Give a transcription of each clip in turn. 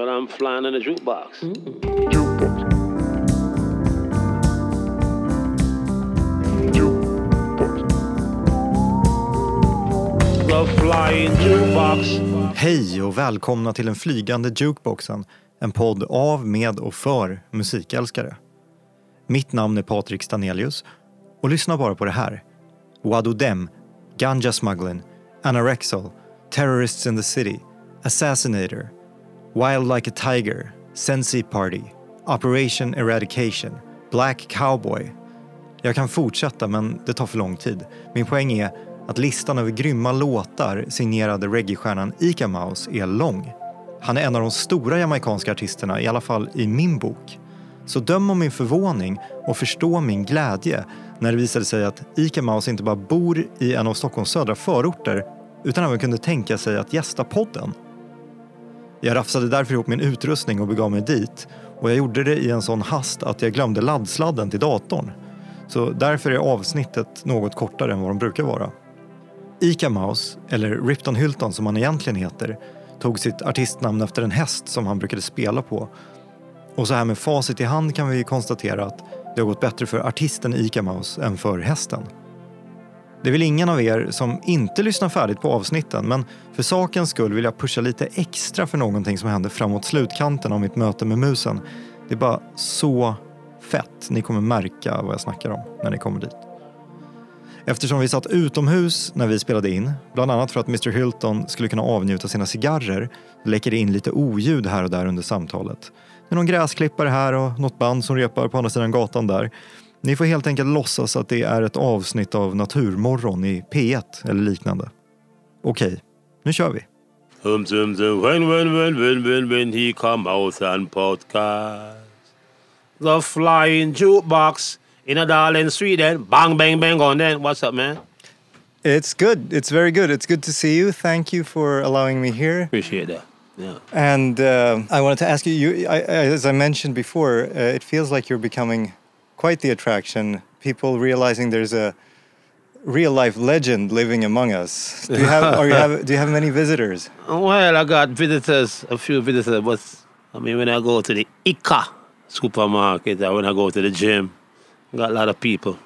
But I'm flying in a jukebox. Jukebox. Hej och välkomna till den flygande jukeboxen, en podd av, med och för musikälskare. Mitt namn är Patrik Stanelius och lyssna bara på det här. Wadu Dem, Ganja Smuggling, Anorexal, Terrorists in the City, Assassinator, Wild Like a Tiger, Sensi Party, Operation Eradication, Black Cowboy. Jag kan fortsätta men det tar för lång tid. Min poäng är att listan över grymma låtar signerade reggae-stjärnan Eek-A-Mouse är lång. Han är en av de stora jamaikanska artisterna, i alla fall i min bok. Så döm om min förvåning och förstå min glädje när det visade sig att Eek-A-Mouse inte bara bor i en av Stockholms södra förorter utan även kunde tänka sig att gästa podden. Jag rafsade därför ihop min utrustning och begav mig dit, och jag gjorde det i en sån hast att jag glömde laddsladden till datorn. Så därför är avsnittet något kortare än vad de brukar vara. Eek-A-Mouse, eller Ripton Hilton som han egentligen heter, tog sitt artistnamn efter en häst som han brukade spela på. Och så här med facit i hand kan vi konstatera att det har gått bättre för artisten Eek-A-Mouse än för hästen. Det är väl ingen av er som inte lyssnar färdigt på avsnitten, men för sakens skull vill jag pusha lite extra för någonting som hände framåt slutkanten av mitt möte med musen. Det är bara så fett, ni kommer märka vad jag snackar om när ni kommer dit. Eftersom vi satt utomhus när vi spelade in, bland annat för att Mr. Hilton skulle kunna avnjuta sina cigarrer, läcker det in lite oljud här och där under samtalet. Det är någon gräsklippare här och något band som repar på andra sidan gatan där. Ni får helt enkelt låtsas att det är ett avsnitt av Naturmorgon i P1 eller liknande. Okej, nu kör vi. When he come out and podcast. The flying jukebox. In a darling Sweden, bang, bang, bang on then. What's up, man? It's good. It's very good. It's good to see you. Thank you for allowing me here. Appreciate that. Yeah. And I wanted to ask you, as I mentioned before, it feels like you're becoming quite the attraction. People realizing there's a real life legend living among us. Do you have many visitors? Well, I got visitors, a few visitors. But I mean, when I go to the Ica supermarket, or when I go to the gym. Got a lot of people.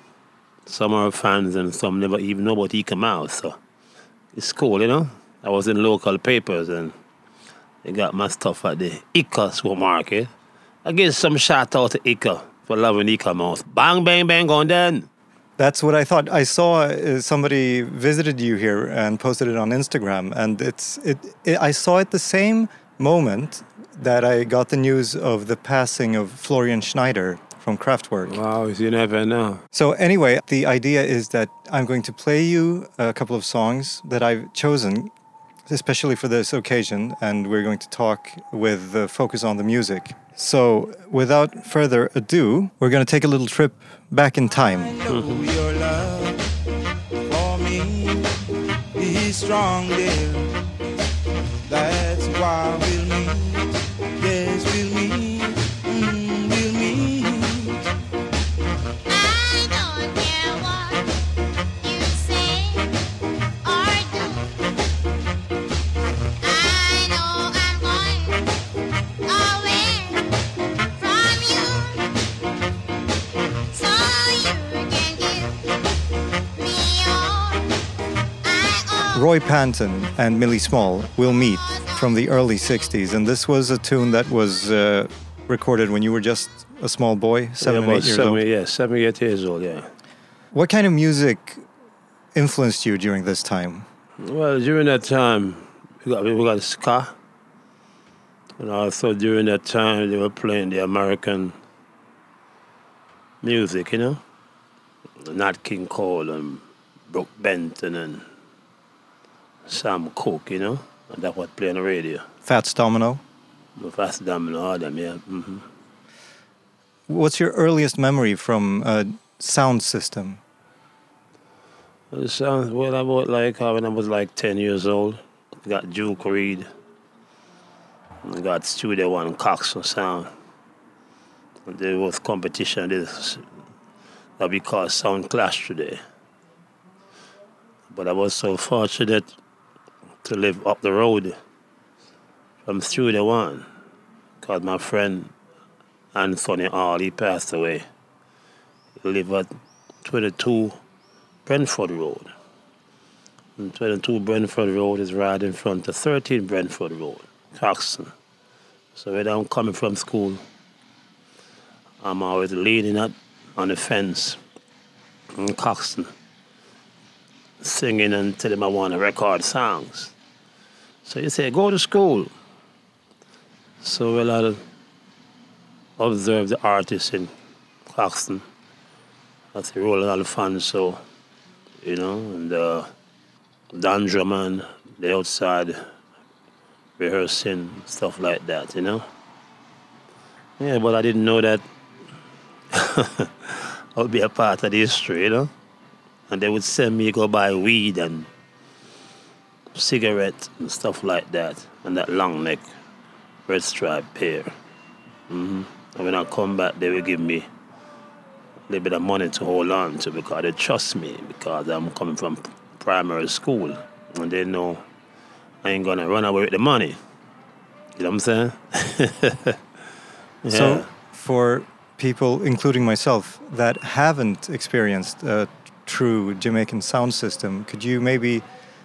Some are fans and some never even know about Eek-A-Mouse. So it's cool, you know. I was in local papers and they got my stuff at the Eek-A supermarket. I give some shout out to Eek-A for loving Eek-A-Mouse. Bang, bang, bang on then. That's what I thought. I saw somebody visited you here and posted it on Instagram. And I saw it the same moment that I got the news of the passing of Florian Schneider from Kraftwerk. Wow, you never know. So anyway, the idea is that I'm going to play you a couple of songs that I've chosen, especially for this occasion, and we're going to talk with the focus on the music. So without further ado, we're going to take a little trip back in time. Your love for me is strong, dear. That's why we'll meet. Yes, we'll meet. Roy Panton and Millie Small will meet from the early 60s, and this was a tune that was recorded when you were just a small boy, 7 and 8 years old. Yeah, 7 or 8 years old, yeah. What kind of music influenced you during this time? Well, during that time, we got ska, and also during that time they were playing the American music, you know? Nat King Cole and Brooke Benton and Sam Cooke, you know, and that was playing on the radio. Fats Domino? Fats Domino, all them, yeah. Mm-hmm. What's your earliest memory from sound system? It sounds, well, about like when I was like 10 years old. I got Duke Reid. I got Studio One, Cox and Sound. And there was competition that we call Sound Clash today. But I was so fortunate to live up the road from Studio One because my friend Anthony Hall, he passed away. He lived at 22 Brentford Road. And 22 Brentford Road is right in front of 13 Brentford Road, Coxon. So when I'm coming from school, I'm always leaning up on the fence in Coxon, singing and telling them I want to record songs. So you say, go to school. So well, I'll observe the artists in Claxton. That's the Roland Alfonso, you know, and Don Drummond, the outside rehearsing, stuff like that, you know. Yeah, but I didn't know that I would be a part of the history, you know. And they would send me go buy weed and cigarettes and stuff like that, and that long neck red stripe pair. Mm-hmm. And when I come back, they will give me a little bit of money to hold on to because they trust me, because I'm coming from primary school and they know I ain't going to run away with the money. You know what I'm saying? Yeah. So for people, including myself, that haven't experienced a true Jamaican sound system, could you maybe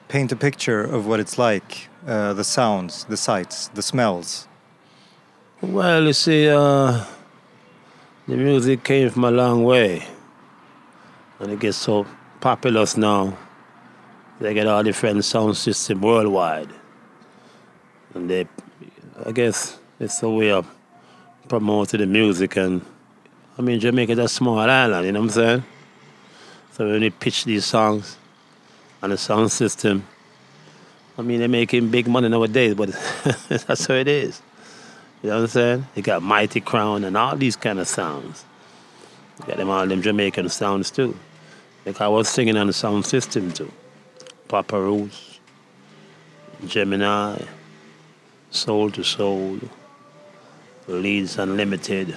paint a picture of what it's like, the sounds, the sights, the smells? Well, you see, the music came from a long way. And it gets so populous now. They get all different sound systems worldwide. And they, I guess, it's a way of promoting the music. And, I mean, Jamaica's a small island, you know what I'm saying? So when you pitch these songs and the sound system, I mean, they're making big money nowadays, but that's how it is. You know what I'm saying? You got Mighty Crown and all these kind of sounds. You got them all them Jamaican sounds too. Like I was singing on the sound system too. Papa Rose, Gemini, Soul to Soul, Leeds Unlimited,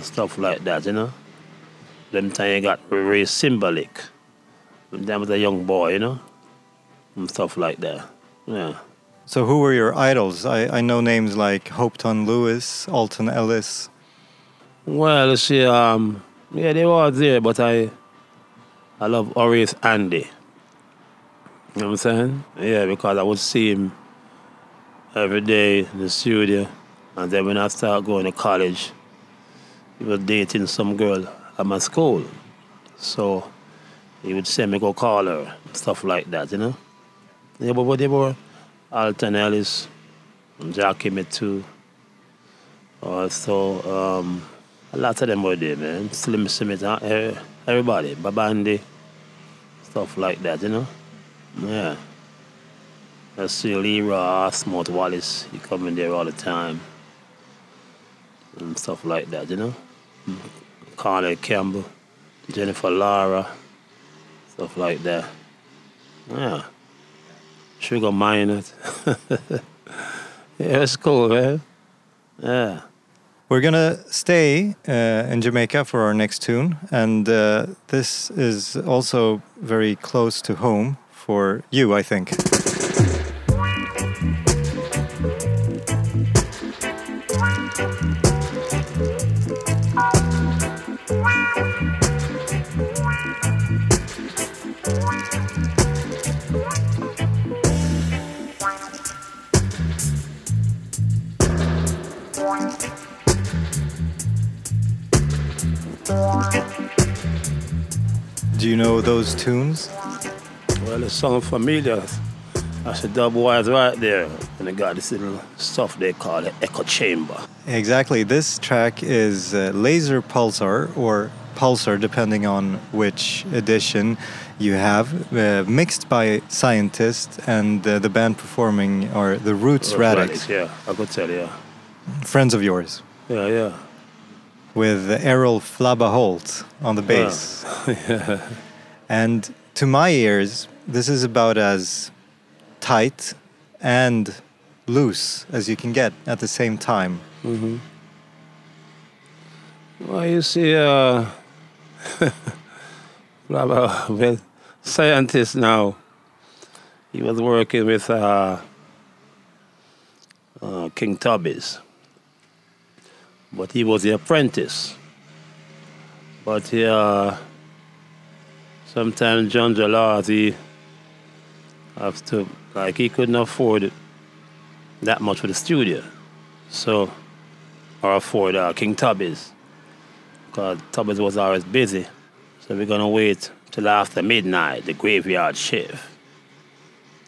stuff like that, you know? Them time you got Ray Symbolic. Them time was a young boy, you know? And stuff like that, yeah. So who were your idols? I know names like Hopeton Lewis, Alton Ellis. Well, you see, yeah, they were there, but I love Horace Andy. You know what I'm saying? Yeah, because I would see him every day in the studio. And then when I started going to college, he was dating some girl at my school. So he would send me go call her, stuff like that, you know? Yeah, but they were Alton Ellis, Jackie Me Too. Also, a lot of them were there, man. Slim Smith, everybody, Babandi, stuff like that, you know? Yeah. I see Leroy, Smart Wallace, he come in there all the time. And stuff like that, you know? Carly Campbell, Jennifer Lara, stuff like that. Yeah. Sugar Minor. Yeah, it's cool, man. Yeah. We're going to stay in Jamaica for our next tune. And this is also very close to home for you, I think. Do you know those tunes? Well, it sounds familiar. That's a double wise right there. And they got this little stuff they call the echo chamber. Exactly. This track is Laser Pulsar, or Pulsar, depending on which edition you have, mixed by Scientist and the band performing are the Roots Radics. Yeah, I could tell, yeah. Friends of yours. Yeah, yeah. With Errol Flabba Holt on the bass. Wow. Yeah. And to my ears, this is about as tight and loose as you can get at the same time. Mm-hmm. Well, you see, Flabba, with Scientist now, he was working with King Tubby's. but he was the apprentice. But he, sometimes John Gelati have to, like, he couldn't afford that much for the studio, so, or afford King Tubby's, because Tubby's was always busy. So we're gonna wait till after midnight, the graveyard shift,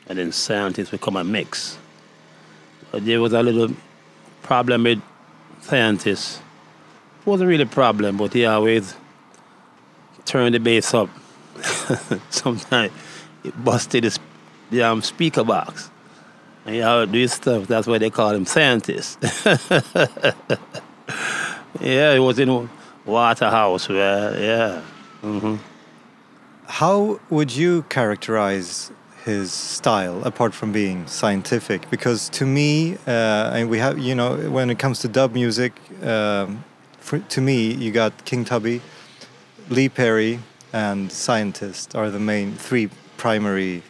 and then Scientists will come and mix. But there was a little problem with Scientists. It wasn't really a problem, but he always turned the bass up. Sometimes it busted his speaker box. And he always do his stuff. That's why they call him Scientist. Yeah, he was in Waterhouse, right? Yeah. Mm-hmm. How would you characterize his style, apart from being scientific? Because to me, and we have, you know, when it comes to dub music, to me, you got King Tubby, Lee Perry, and Scientist are the main three primary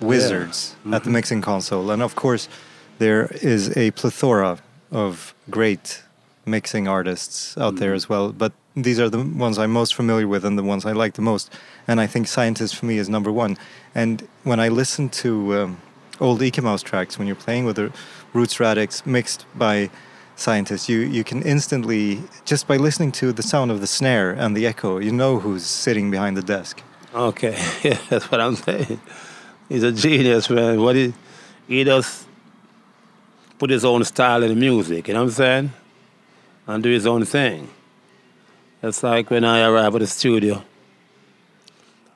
wizards at the mixing console. And of course, there is a plethora of great mixing artists out there as well. But these are the ones I'm most familiar with and the ones I like the most. And I think Scientist for me is number one. And when I listen to old Eek-A-Mouse tracks, when you're playing with the Roots Radics mixed by Scientist, you can instantly, just by listening to the sound of the snare and the echo, you know who's sitting behind the desk. Okay, yeah, that's what I'm saying. He's a genius, man. What he does, put his own style in the music, you know what I'm saying? And do his own thing. It's like when I arrive at the studio,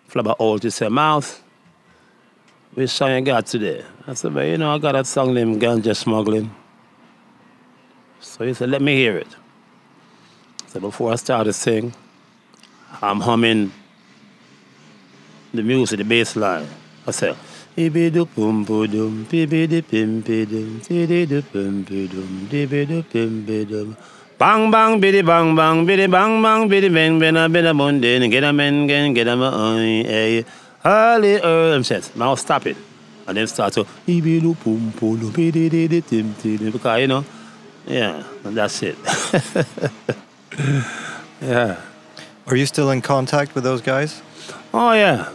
Flabba Holt, he said, "Mouse, which song you got today?" I said, "Well, you know, I got that song named Ganja Smuggling." So he said, "Let me hear it." So before I start to sing, I'm humming the music, the bass line. I said, "Bang bang biddy bang bang biddy bang bang biddy bang bang a bit of mundane, get a man gang, get a man, early says, now stop it." And then start to because, you know, yeah, and that's it. Yeah. Are you still in contact with those guys? Oh, yeah.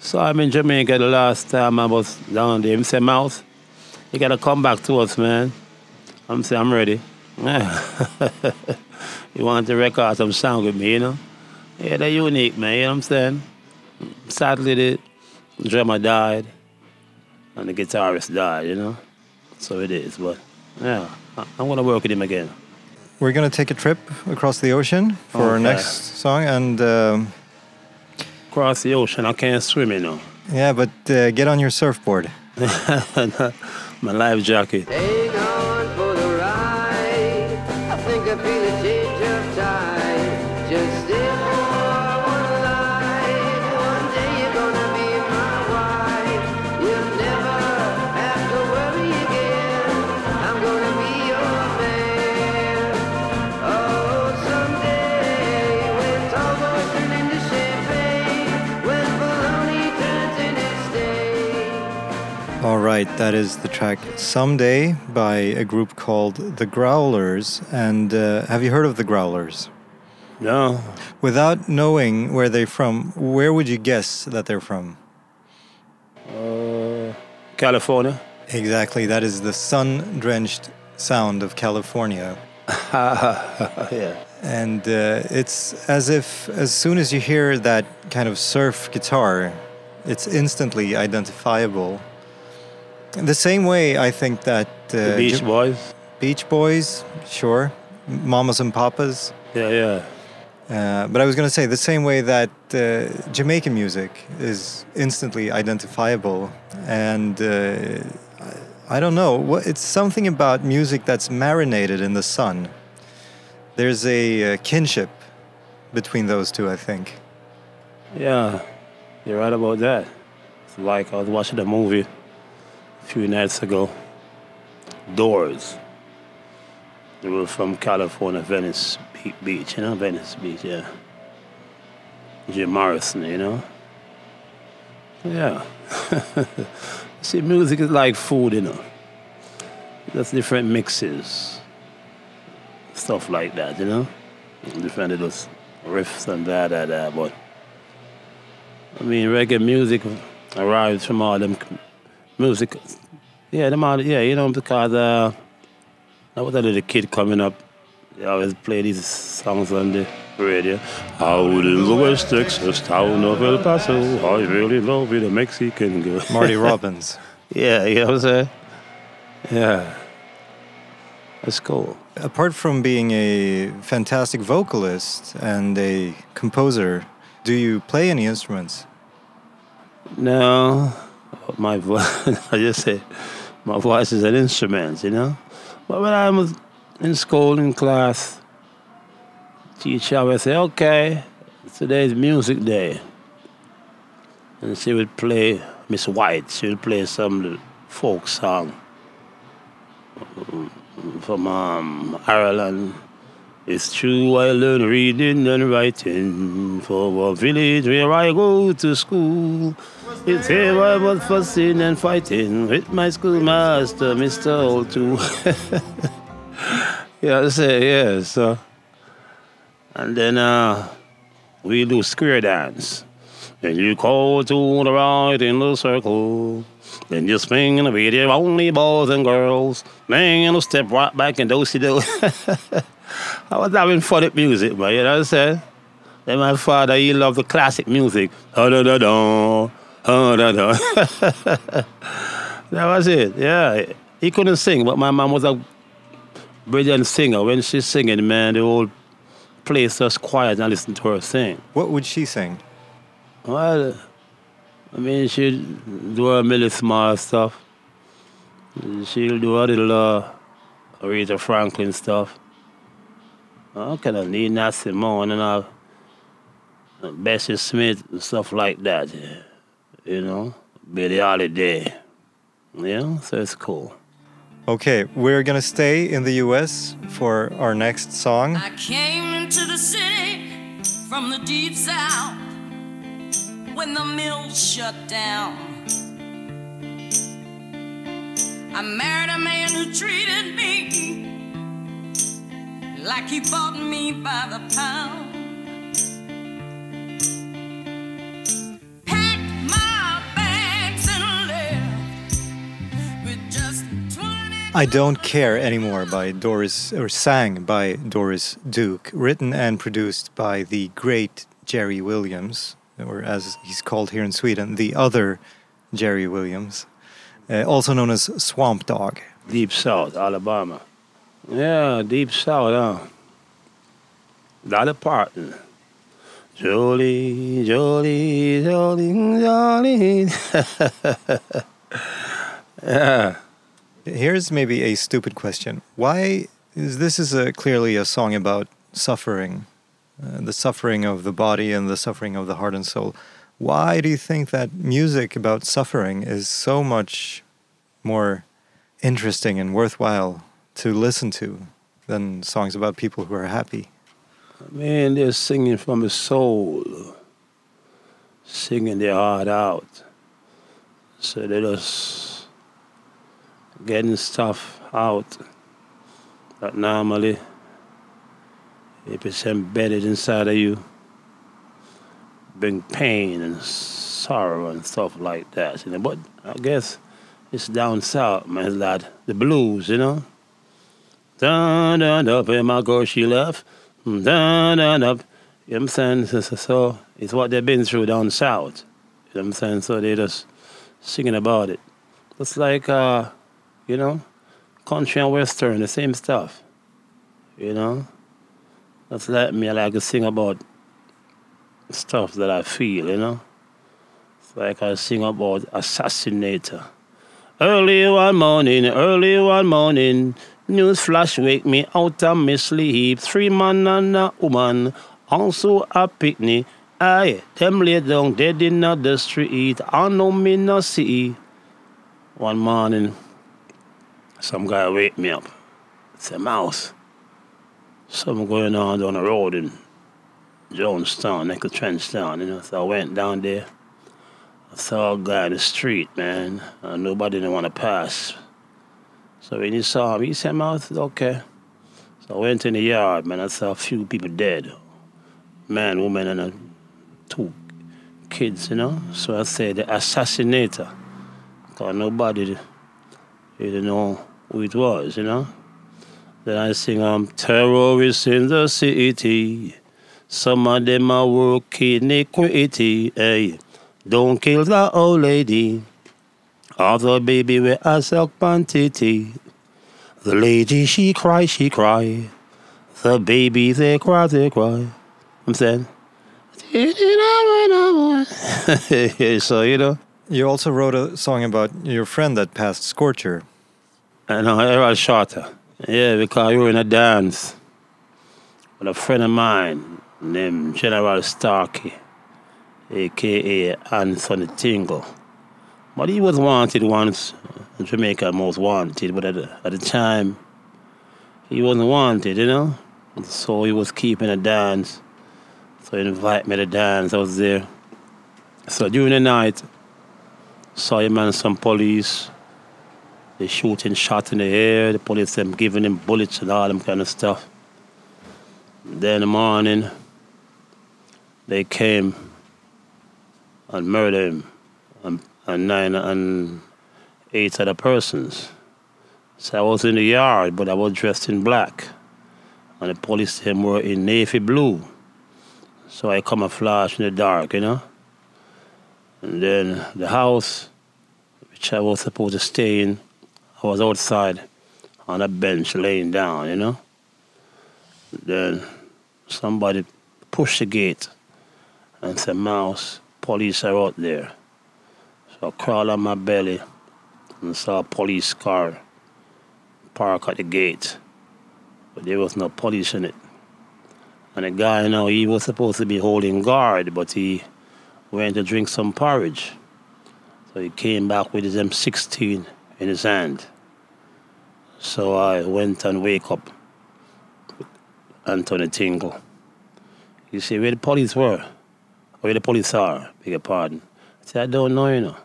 So I'm in Jamaica the last time I was down there. He said, "Mouse, you got to come back to us, man." I'm saying, "I'm ready." Yeah. You want to record some song with me, you know? Yeah, they're unique, man, you know what I'm saying? Sadly, the drummer died and the guitarist died, you know? So it is, but yeah. I'm going to work with him again. We're going to take a trip across the ocean for our next song. And across the ocean, I can't swim, you know. Yeah, but get on your surfboard. My life jacket. Hey, gone for the ride. I think I feel a change of tide. Just stay for one night. One day you're going to be my wife. You'll never have to worry again. I'm going to be your man. Oh, someday when Talbot turns into champagne, when Bologna turns into steak. All right, that is the track "Someday" by a group called The Growlers. And have you heard of The Growlers? No. Without knowing where they're from, where would you guess that they're from? California. Exactly. That is the sun-drenched sound of California. Yeah. And it's as if, as soon as you hear that kind of surf guitar, it's instantly identifiable. The same way, I think that the Beach Boys. Beach Boys, sure. Mamas and Papas. Yeah, yeah. But I was going to say the same way that Jamaican music is instantly identifiable, and I don't know. It's something about music that's marinated in the sun. There's a kinship between those two, I think. Yeah, you're right about that. It's like I was watching a movie a few nights ago, Doors. They were from California, Venice Beach, you know, Venice Beach, yeah. Jim Morrison, you know? Yeah. See, music is like food, you know. That's different mixes. stuff like that, you know? Different of those riffs and da-da-da, but I mean, reggae music arrives from all them music. Yeah, them all, yeah, you know, because I was a little kid coming up. They always play these songs on the radio. Out in the West Texas town of El Paso, I really love you, the Mexican girl. Marty Robbins. Yeah, you know what I'm saying? Yeah. That's cool. Apart from being a fantastic vocalist and a composer, do you play any instruments? No. My voice, I just say, my voice is an instrument, you know? But when I was in school, in class, teacher would say, okay, today's music day. And she would play, Miss White, she would play some folk song from Ireland. It's true, I learn reading and writing for a village where I go to school. It's here I was fussing and fighting with my schoolmaster, Mr. O'Toole. Yeah, I say, yeah, so. And then we do square dance. And you call to the right in the circle. Then you swing in the video, only boys and girls. Man, you know, step right back and do-si-do. I was having fun with music, man, you know what I'm saying? Then my father, he loved the classic music. Ha-da-da-da, ha-da-da. That was it, yeah. He couldn't sing, but my mom was a brilliant singer. When she's singing, man, the whole place just quiet and I listen to her sing. What would she sing? Well, I mean, she'll do her Millie Small stuff. She'll do her little Aretha Franklin stuff. I kind of need Nat Simone and all. Bessie Smith and stuff like that. You know? Billie Holiday. Yeah, so it's cool. Okay, we're gonna stay in the US for our next song. I came into the city from the deep south when the mills shut down. I married a man who treated me like he bought me by the pound. Packed my bags and left with just 20. I Don't Care Anymore by Doris, or sang by Doris Duke, written and produced by the great Jerry Williams, or as he's called here in Sweden, the other Jerry Williams, also known as Swamp Dog. Deep South, Alabama. Yeah, Deep South, huh? Dolly Parton. Jolie, Jolie, Jolie, Jolie. Yeah. Here's maybe a stupid question. Why is this clearly a song about suffering? The suffering of the body and the suffering of the heart and soul. Why do you think that music about suffering is so much more interesting and worthwhile to listen to than songs about people who are happy? I mean, they're singing from the soul, singing their heart out. So they're just getting stuff out that normally, if it's embedded inside of you, bring pain and sorrow and stuff like that, you know. But I guess it's down south, man. It's like the blues, you know. Dun dun up, and my girl she left. Dun dun up. You know what I'm saying? So it's what they've been through down south. You know what I'm saying? So they just singing about it. It's like you know, country and western, the same stuff. You know. That's like me, I like to sing about stuff that I feel, you know? It's like I sing about assassinator. Early one morning, news flash wake me out of my sleep. 3 men and a woman, also a picnic. Aye, them lay down dead in the street. I know me no see. One morning, some guy wake me up. It's a mouse. Something going on down the road in Jonestown, next to Trenchtown, you know. So I went down there. I saw a guy in the street, man, and nobody didn't want to pass. So when he saw him, he said, "Mouse, okay." So I went in the yard, man. I saw a few people dead. Man, woman, and two kids, you know. So I said, the assassinator. Because nobody really know who it was, you know. Then I sing, terrorists in the city. Some of them are working iniquity, hey. Don't kill the old lady. Other baby with a silk pantity. The lady, she cry, she cry. The baby, they cry, they cry. I'm saying, so, you know. You also wrote a song about your friend that passed, Scorcher. I know, Harold Shorter. Yeah, because we were in a dance with a friend of mine named General Starkey, a.k.a. Anthony Tingle. But he was wanted once, Jamaica Most Wanted, but at the time, he wasn't wanted, you know? So he was keeping a dance, so he invited me to dance, I was there. So during the night, saw him and some police, they shooting shot in the air, the police them giving him bullets and all them kind of stuff. Then in the morning, they came and murdered him and 9 and 8 other persons. So I was in the yard, but I was dressed in black. And the police them were in navy blue. So I camouflaged in the dark, you know. And then the house, which I was supposed to stay in, I was outside on a bench laying down, you know. Then somebody pushed the gate and said, "Mouse, police are out there." So I crawled on my belly and saw a police car park at the gate. But there was no police in it. And the guy, you know, he was supposed to be holding guard, but he went to drink some porridge. So he came back with his M16 in his hand. So I went and wake up Anthony Tingle. You see where the police were, where the police are, beg your pardon. I said, I don't know, you know.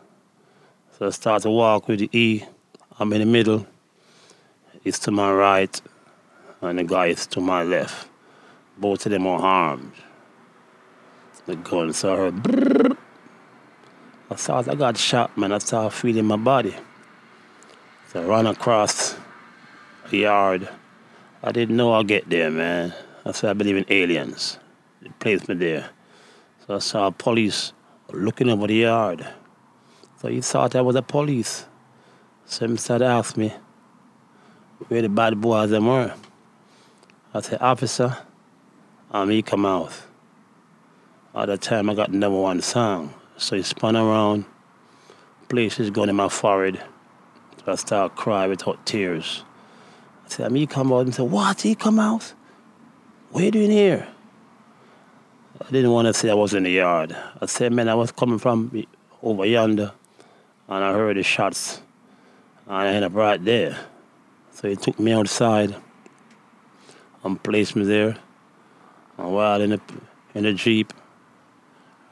So I start to walk with the E. I'm in the middle. It's to my right, and the guy is to my left. Both of them are armed. The gun, so I heard, brrr. I thought I got shot, man. I started feeling my body. So I ran across the yard. I didn't know I'd get there, man. I said, I believe in aliens. They placed me there. So I saw police looking over the yard. So he thought I was the police. So he started asking me where the bad boys them were. I said, "Officer, I'm Eek-A-Mouse." At the time, I got number one song. So he spun around, placed his gun in my forehead. So I started crying without tears. I mean, he come out and said, "What? He come out? What are you doing here?" I didn't want to say I was in the yard. I said, "Man, I was coming from over yonder, and I heard the shots, and I ended up right there." So he took me outside and placed me there. And while in the Jeep,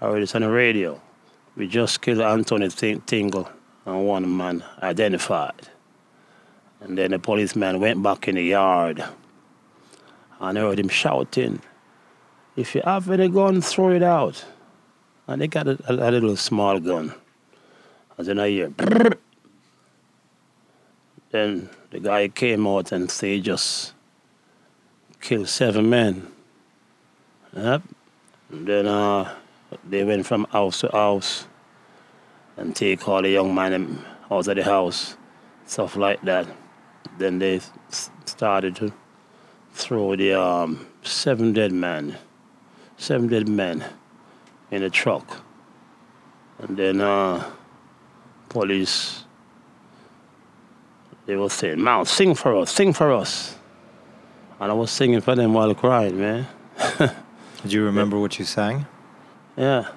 I heard it on the radio. "We just killed Anthony Tingle, and one man identified." And then the policeman went back in the yard and I heard him shouting, "If you have any gun, throw it out." And they got a little small gun. And then I hear, brrr. Then the guy came out and said he just killed 7 men. Yep. And then they went from house to house and take all the young men out of the house, stuff like that. Then they started to throw the 7 dead men in a truck. And then police, they were saying, "Mouse, sing for us, sing for us." And I was singing for them while crying, man. Did you remember what you sang? Yeah.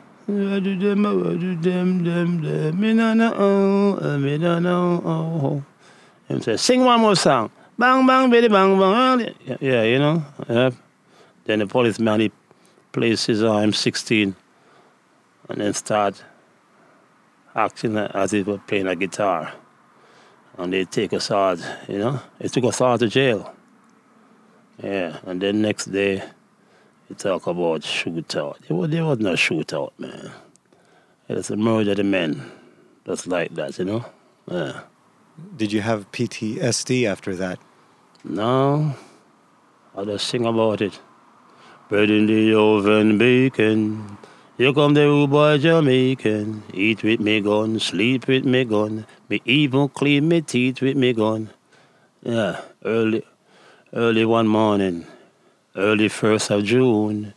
And say, "Sing one more song. Bang, bang, baby, bang, bang." Yeah, you know. Yeah. Then the policeman, he plays his M16 and then start acting as if we're playing a guitar. And they take us out, you know. They took us out to jail. Yeah, and then next day, you talk about shootout. There was no shootout, man. It's a murder of the men. Just like that, you know? Yeah. Did you have PTSD after that? No. I just sing about it. Bread in the oven, bacon. Here come the rude boy Jamaican. Eat with me gun, sleep with me gun. Me even clean me teeth with me gun. Yeah, early one morning, early 1st of June.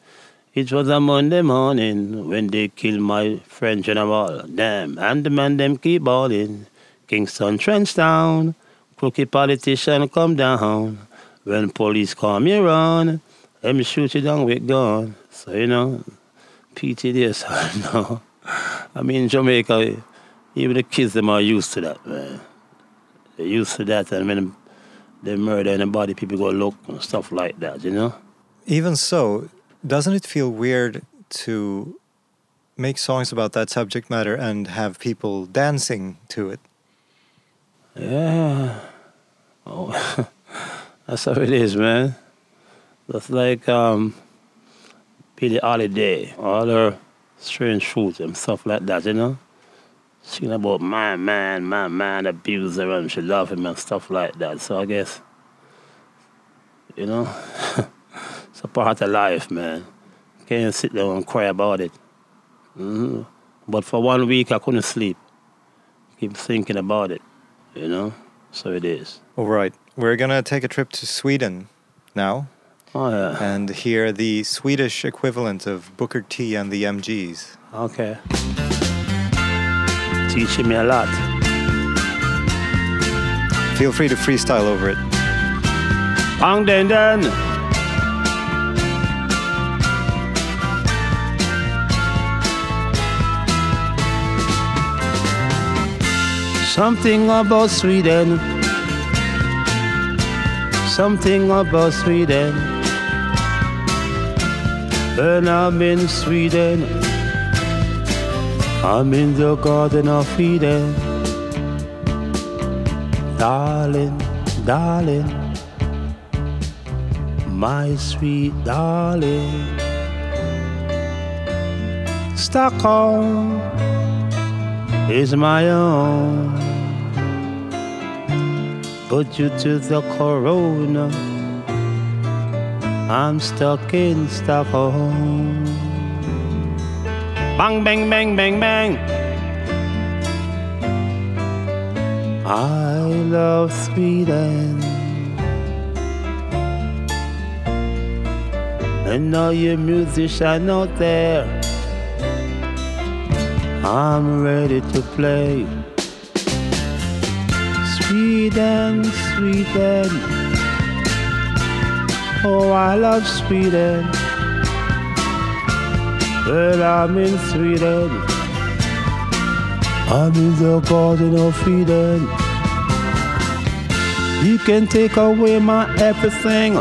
It was a Monday morning when they killed my friend General. Damn, and the man them keep balling. Kingston, Trenchtown, crooked politician come down. When police come around, them shoot you down with gun. So, you know, PTSD, I know. I mean, Jamaica, even the kids, them are used to that, man. They're used to that, and when they murder anybody, people go look and stuff like that, you know? Even so, doesn't it feel weird to make songs about that subject matter and have people dancing to it? Yeah. Oh, that's how it is, man. That's like Billie Holiday, all her strange foods and stuff like that, you know? Singing about my man, abuser, and she love him and stuff like that. So I guess, you know, it's a part of life, man. You can't sit there and cry about it. Mm-hmm. But for 1 week, I couldn't sleep. Keep thinking about it, you know? So it is. All right. We're going to take a trip to Sweden now. Oh, yeah. And hear the Swedish equivalent of Booker T and the MGs. Okay. Teaching me a lot. Feel free to freestyle over it. Bang, den, den. Something about Sweden. Something about Sweden. When I'm in Sweden, I'm in the Garden of Eden. Darling, darling, my sweet darling. Stockholm is my own. But due to the corona, I'm stuck in Stockholm. Bang, bang, bang, bang, bang. I love Sweden. And all you musicians out there, I'm ready to play. Sweden, Sweden, oh, I love Sweden. Well, I'm in Sweden, I'm in the Garden of Eden. You can take away my everything,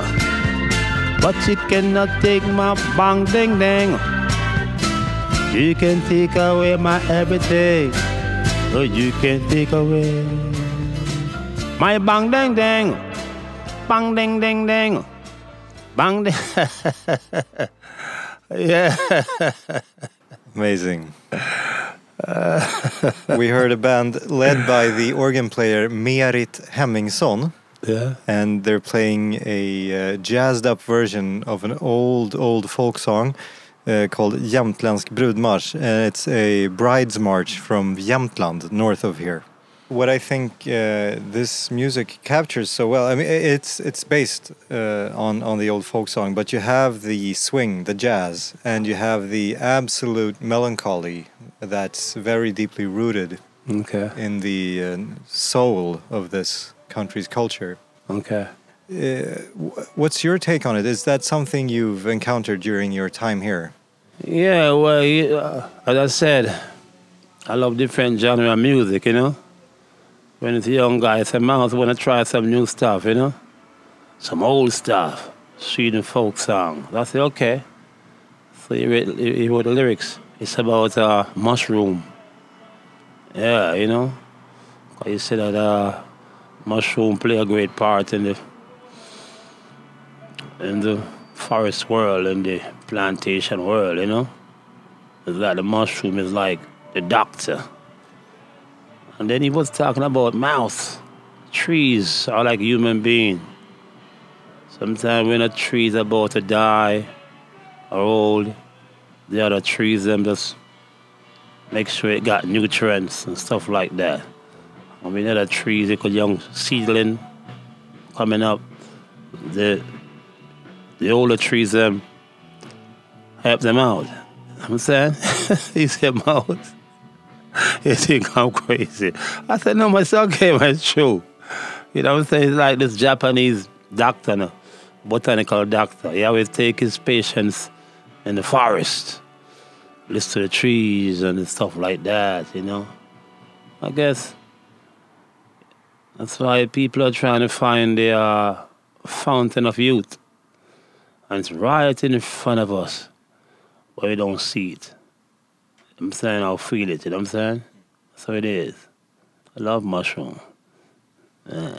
but you cannot take my bang, ding, ding. You can take away my everything, but you can take away my bang dang dang, bang dang dang dang, bang dang. Yeah. Amazing. We heard a band led by the organ player Merit Hemmingsson. Yeah. And they're playing a jazzed up version of an old folk song called Jämtländsk brudmarsch. It's a bride's march from Jämtland, north of here. What I think this music captures so well, I mean, it's based on the old folk song, but you have the swing, the jazz, and you have the absolute melancholy that's very deeply rooted in the soul of this country's culture. Okay. What's your take on it? Is that something you've encountered during your time here? Yeah, well, as I said, I love different genre of music, you know? When it's a young guy, I say, man, I want to try some new stuff, you know? Some old stuff, Sweden folk song. I say, okay. So he wrote the lyrics. It's about mushroom. Yeah, you know? He said that mushroom play a great part in the in the forest world and the plantation world, you know? It's like the mushroom is like the doctor. And then he was talking about mouse. Trees are like human beings. Sometimes when the trees are about to die or old, the other trees them just make sure it got nutrients and stuff like that. I mean, other trees, they could young seedling coming up. The older trees them help them out. I'm saying, he said, "Mouse, you think I'm crazy?" I said, "No, my son came and true." You know what I'm saying? It's like this Japanese doctor, no? Botanical doctor. He always take his patients in the forest, listen to the trees and stuff like that. You know, I guess that's why people are trying to find their fountain of youth, and it's right in front of us. But we don't see it. I'm saying I'll feel it, you know what I'm saying? So it is. I love mushroom. Yeah.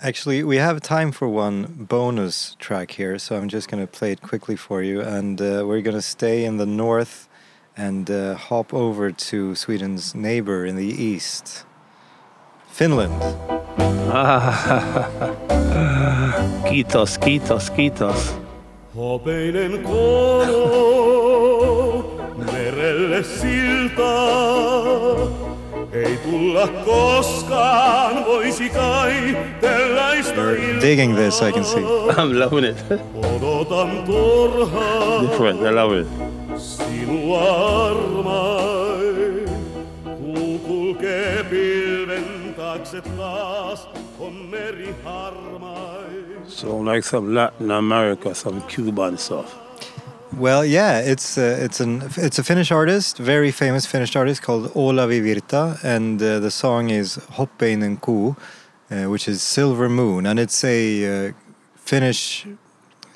Actually, we have time for one bonus track here, so I'm just going to play it quickly for you. And we're going to stay in the north and hop over to Sweden's neighbor in the east, Finland. Kiitos, kiitos, kiitos. Hopeinen kolo, merelle silta, ei tulla koskaan voisi kai tällaista iltaa. Digging this, I can see. I'm loving it. Odotan turhaa. Different, I love it. Sinua armain, kun kulkee pilven taakse taas, on meri harmain. So like some Latin America, some Cuban stuff. Well, yeah, it's a Finnish artist, very famous Finnish artist called Olavi Virta, and the song is Hoppeinen Kuu, which is Silver Moon, and it's a Finnish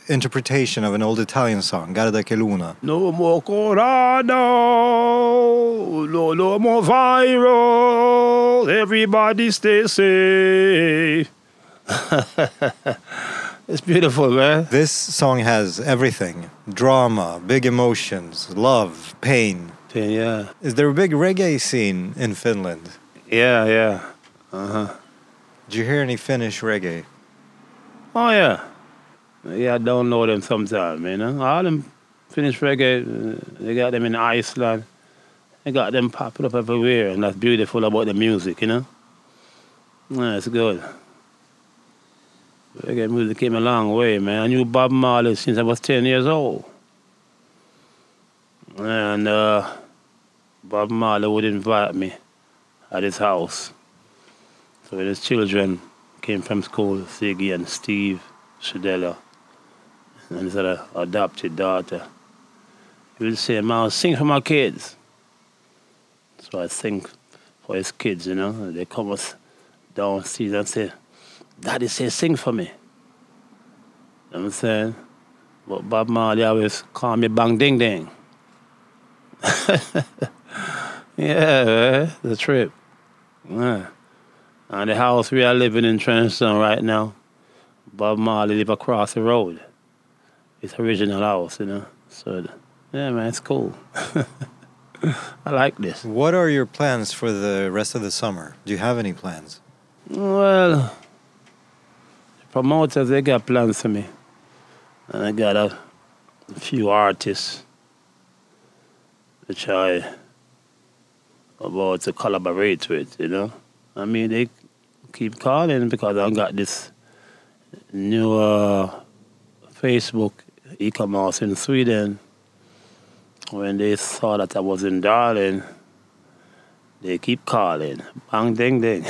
interpretation of an old Italian song, Garda che Luna. No more Corrado, no more viral, everybody stay safe. It's beautiful, man. This song has everything. Drama, big emotions, love, pain. Pain, yeah. Is there a big reggae scene in Finland? Yeah, yeah. Uh-huh. Did you hear any Finnish reggae? Oh, yeah. Yeah, I don't know them sometimes, you know. All them Finnish reggae, they got them in Iceland. They got them popping up everywhere, and that's beautiful about the music, you know. Yeah, it's good. Reggae music came a long way, man. I knew Bob Marley since I was 10 years old. And Bob Marley would invite me at his house. So when his children came from school, Siggy and Steve Shadella, and his other adopted daughter, he would say, "I'll sing for my kids." So I sing for his kids, you know. They come downstairs and say, "Daddy says sing for me." You know what I'm saying? But Bob Marley always call me Bang Ding Ding. Yeah, the trip. Yeah. And the house we are living in Trenton right now, Bob Marley live across the road. His original house, you know. So, yeah, man, it's cool. I like this. What are your plans for the rest of the summer? Do you have any plans? Well, promoters, they got plans for me. And I got a few artists which I about to collaborate with, you know. I mean, they keep calling because I got this new Facebook, Eek-A-Mouse in Sweden. When they saw that I was in Darling, they keep calling. Bang, ding, ding.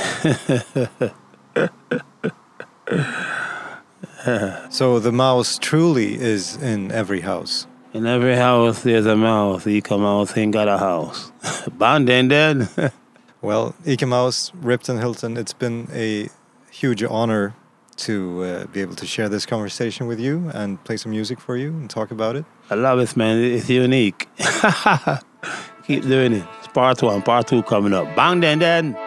So the mouse truly is in every house. In every house there's a mouse. Eek-A-Mouse ain't got a house. Bang, ding, ding. Well, Eek-A-Mouse, Ripton Hilton, it's been a huge honor to be able to share this conversation with you and play some music for you and talk about it. I love it, man. It's unique. Keep doing it. It's part 1, part 2 coming up. Bang, ding, ding.